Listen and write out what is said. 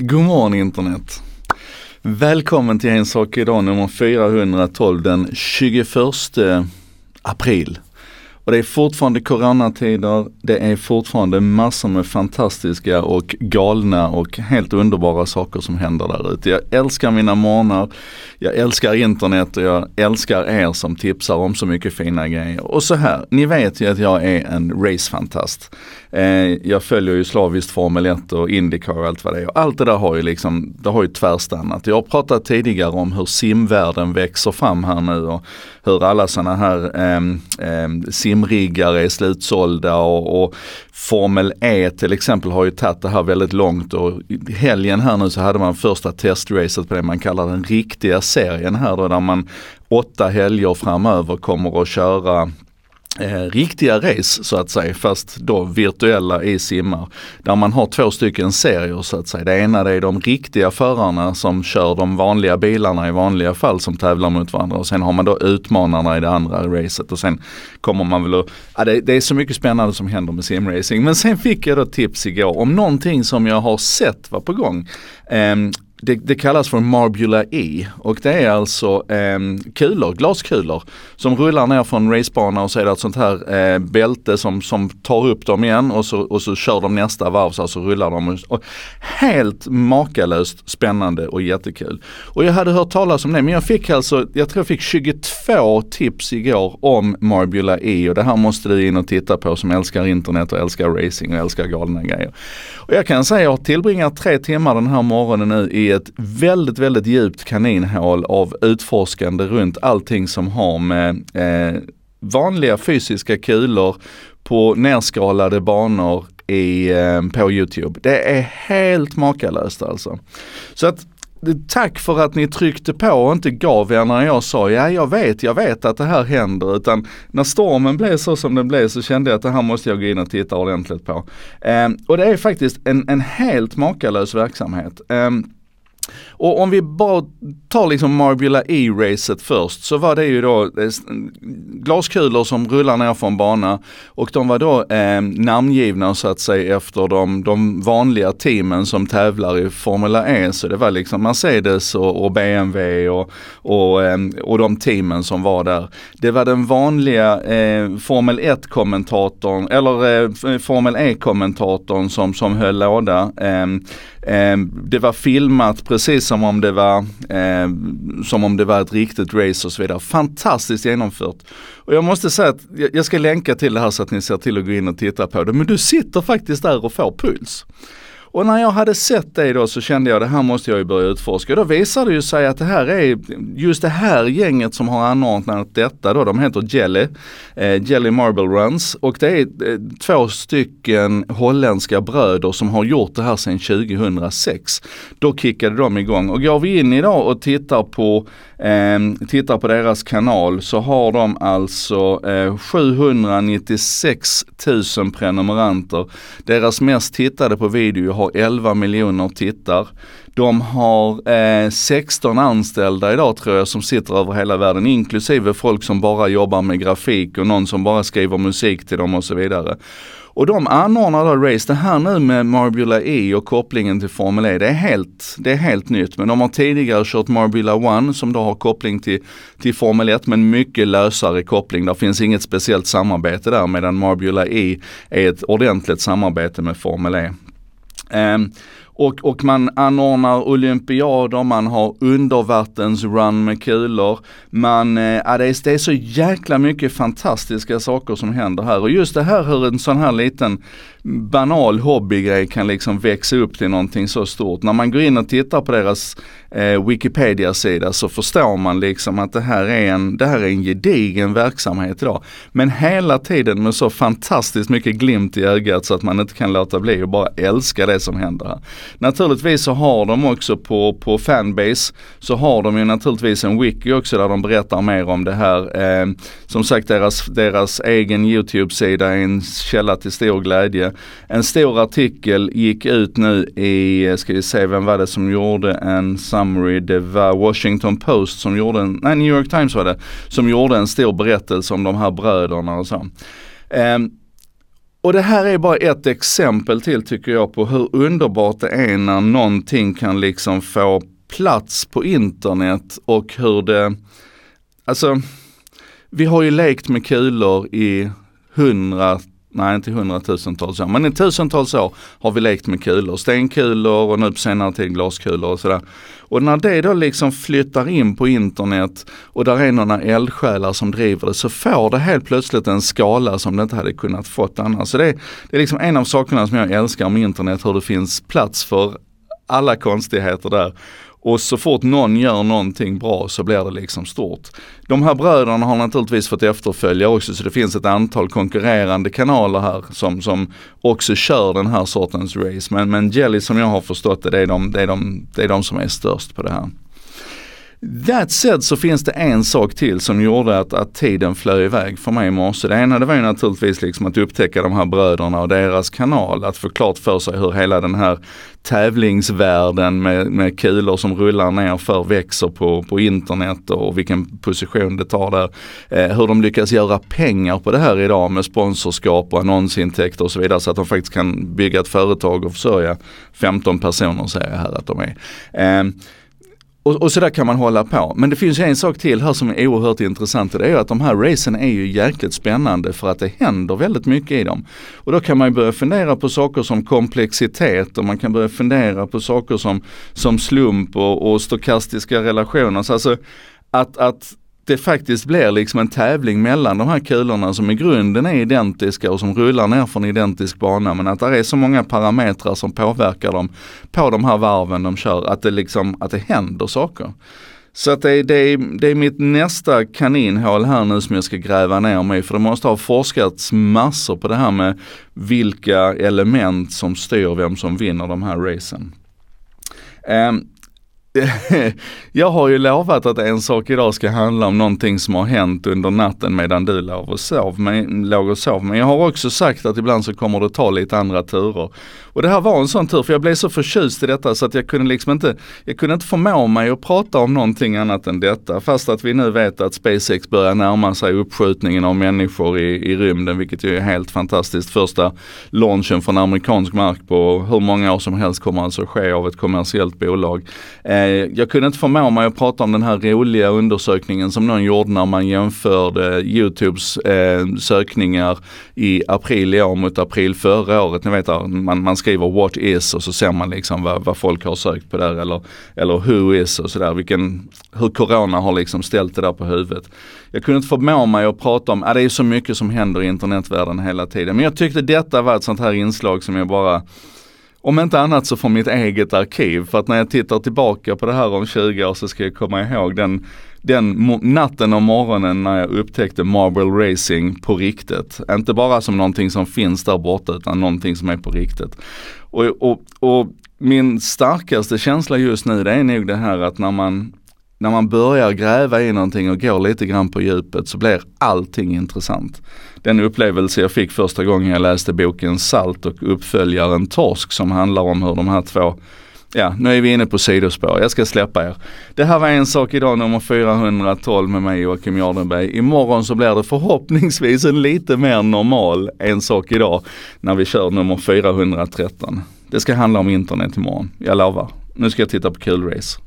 God morgon internet. Välkommen till En sak idag nummer 412 den 21 april. Och det är fortfarande coronatider, det är fortfarande massor med fantastiska och galna och helt underbara saker som händer där ute. Jag älskar mina morgnar, jag älskar internet och jag älskar er som tipsar om så mycket fina grejer. Och så här, ni vet ju att jag är en racefantast. Jag följer ju slaviskt Formel 1 och IndyCar och allt vad det är. Och allt det där har ju liksom, det har ju tvärstannat. Jag har pratat tidigare om hur simvärlden växer fram här nu och hur alla sådana här simriggar är slutsålda och Formel E till exempel har ju tagit det här väldigt långt, och i helgen här nu så hade man första testracet på det man kallar den riktiga serien här då, där man 8 helger framöver kommer att köra riktiga race så att säga, fast då virtuella i simmar, där man har 2 stycken serier så att säga. Det ena det är de riktiga förarna som kör de vanliga bilarna i vanliga fall som tävlar mot varandra, och sen har man då utmanarna i det andra racet, och sen kommer man väl att, ja, det är så mycket spännande som händer med simracing. Men sen fick jag då tips igår om någonting som jag har sett var på gång. Det kallas för Marbula E, och det är alltså glaskulor som rullar ner från racebanan, och så är det ett sånt här bälte som tar upp dem igen, och så kör de nästa varv så rullar de. Och helt makalöst spännande och jättekul. Och jag hade hört talas om det, men jag fick 22 tips igår om Marbula E, och det här måste du in och titta på som älskar internet och älskar racing och älskar galna grejer. Och jag kan säga att jag tillbringar 3 timmar den här morgonen nu i ett väldigt, väldigt djupt kaninhål av utforskande runt allting som har med vanliga fysiska kulor på nedskalade banor på YouTube. Det är helt makalöst alltså. Så att tack för att ni tryckte på och inte gav er när jag sa ja, jag vet att det här händer, utan när stormen blev så som den blev så kände jag att det här måste jag gå in och titta ordentligt på. Och det är faktiskt en helt makalös verksamhet. Och om vi bara tar liksom Marbula E-racet först, så var det ju då glaskulor som rullar ner från bana, och de var då namngivna så att säga efter de vanliga teamen som tävlar i Formula E. Så det var liksom Mercedes och BMW och de teamen som var där. Det var den vanliga Formel 1-kommentatorn eller Formel E-kommentatorn som höll låda. Det var filmat precis som om det var ett riktigt race och så vidare. Fantastiskt genomfört. Och jag måste säga att jag ska länka till det här så att ni ser till att gå in och titta på det. Men du sitter faktiskt där och får puls. Och när jag hade sett det då så kände jag att det här måste jag ju börja utforska. Och då visade det ju sig att det här är just det här gänget som har anordnat detta då. De heter Jelly Marble Runs, och det är 2 stycken holländska bröder som har gjort det här sedan 2006. Då kickade de igång, och går vi in idag och tittar på deras kanal så har de alltså 796 000 prenumeranter. Deras mest tittade på video har 11 miljoner tittar. De har 16 anställda idag tror jag som sitter över hela världen, inklusive folk som bara jobbar med grafik och någon som bara skriver musik till dem och så vidare. Och de anordnar då race. Det här nu med Marbula E och kopplingen till Formel E, det är helt nytt. Men de har tidigare kört Marbula One som då har koppling till Formel 1, men mycket lösare koppling. Det finns inget speciellt samarbete där, medan Marbula E är ett ordentligt samarbete med Formel E. Och man anordnar olympiader, man har undervattensrun med kulor, det är så jäkla mycket fantastiska saker som händer här. Och just det här hur en sån här liten banal hobbygrej kan liksom växa upp till någonting så stort. När man går in och tittar på deras Wikipedia-sida så förstår man liksom att det här är en gedigen verksamhet idag. Men hela tiden med så fantastiskt mycket glimt i ögat så att man inte kan låta bli och bara älska det som händer här. Naturligtvis så har de också på fanbase så har de ju naturligtvis en wiki också där de berättar mer om det här. Som sagt, deras egen YouTube-sida är en källa till stor glädje. En stor artikel gick ut nu i, ska vi se vem var det som gjorde en summary, det var Washington Post som gjorde New York Times var det, som gjorde en stor berättelse om de här bröderna och så. Och det här är bara ett exempel till, tycker jag, på hur underbart det är när någonting kan liksom få plats på internet och hur det... Alltså, vi har ju lekt med kulor i hundratusentals år. Men i tusentals år har vi lekt med kulor. Stenkulor och nu på senare tid glaskulor och sådär. Och när det då liksom flyttar in på internet och där är några eldsjälar som driver det, så får det helt plötsligt en skala som det inte hade kunnat fått annars. Så det är liksom en av sakerna som jag älskar med internet, hur det finns plats för alla konstigheter där. Och så fort någon gör någonting bra så blir det liksom stort. De här bröderna har naturligtvis fått efterfölja också, så det finns ett antal konkurrerande kanaler här som också kör den här sortens race. Men Jelly, som jag har förstått det, det är de som är störst på det här. That said, så finns det en sak till som gjorde att tiden flög iväg för mig i morse. Det ena, det var ju naturligtvis liksom att upptäcka de här bröderna och deras kanal. Att få klart för sig hur hela den här tävlingsvärlden med kulor som rullar ner för växer på internet och vilken position det tar där. Hur de lyckas göra pengar på det här idag med sponsorskap och annonsintäkter och så vidare, så att de faktiskt kan bygga ett företag och försörja 15 personer, säger jag här att de är. Och så där kan man hålla på. Men det finns ju en sak till här som är oerhört intressant, och det är ju att de här racen är ju jäkligt spännande för att det händer väldigt mycket i dem. Och då kan man ju börja fundera på saker som komplexitet, och man kan börja fundera på saker som slump och stokastiska relationer. Så alltså att det faktiskt blir liksom en tävling mellan de här kulorna som i grunden är identiska och som rullar ner från identisk bana, men att det är så många parametrar som påverkar dem på de här varven de kör, att det händer saker. Så att det är mitt nästa kaninhål här nu som jag ska gräva ner mig, för det måste ha forskats massor på det här med vilka element som styr vem som vinner de här racen. Jag har ju lovat att en sak idag ska handla om någonting som har hänt under natten medan du låg och sov. Men jag har också sagt att ibland så kommer det ta lite andra turer. Och det här var en sån tur, för jag blev så förtjust i detta så att jag kunde inte förmå mig att prata om någonting annat än detta. Fast att vi nu vet att SpaceX börjar närma sig uppskjutningen av människor i rymden, vilket ju är helt fantastiskt. Första launchen från amerikansk mark på hur många år som helst kommer alltså ske av ett kommersiellt bolag. Jag kunde inte förmå mig att prata om den här roliga undersökningen som någon gjorde när man jämförde YouTubes sökningar i april i år mot april förra året. Ni vet, man skriver what is och så ser man liksom vad folk har sökt på där, eller who is och sådär. Hur corona har liksom ställt det där på huvudet. Jag kunde inte förmå mig att prata om det är så mycket som händer i internetvärlden hela tiden. Men jag tyckte detta var ett sånt här inslag som jag bara... Om inte annat så från mitt eget arkiv, för att när jag tittar tillbaka på det här om 20 år så ska jag komma ihåg den natten och morgonen när jag upptäckte Marble Racing på riktigt. Inte bara som någonting som finns där borta, utan någonting som är på riktigt. Och min starkaste känsla just nu, det är nog det här att när man börjar gräva i någonting och går lite grann på djupet så blir allting intressant. Den upplevelse jag fick första gången jag läste boken Salt och uppföljaren Torsk, som handlar om hur de här två... Ja, nu är vi inne på sidospår. Jag ska släppa er. Det här var en sak idag, nummer 412 med mig, Joakim Jordenberg. Imorgon så blir det förhoppningsvis en lite mer normal en sak idag när vi kör nummer 413. Det ska handla om internet imorgon. Jag lovar. Nu ska jag titta på kul race.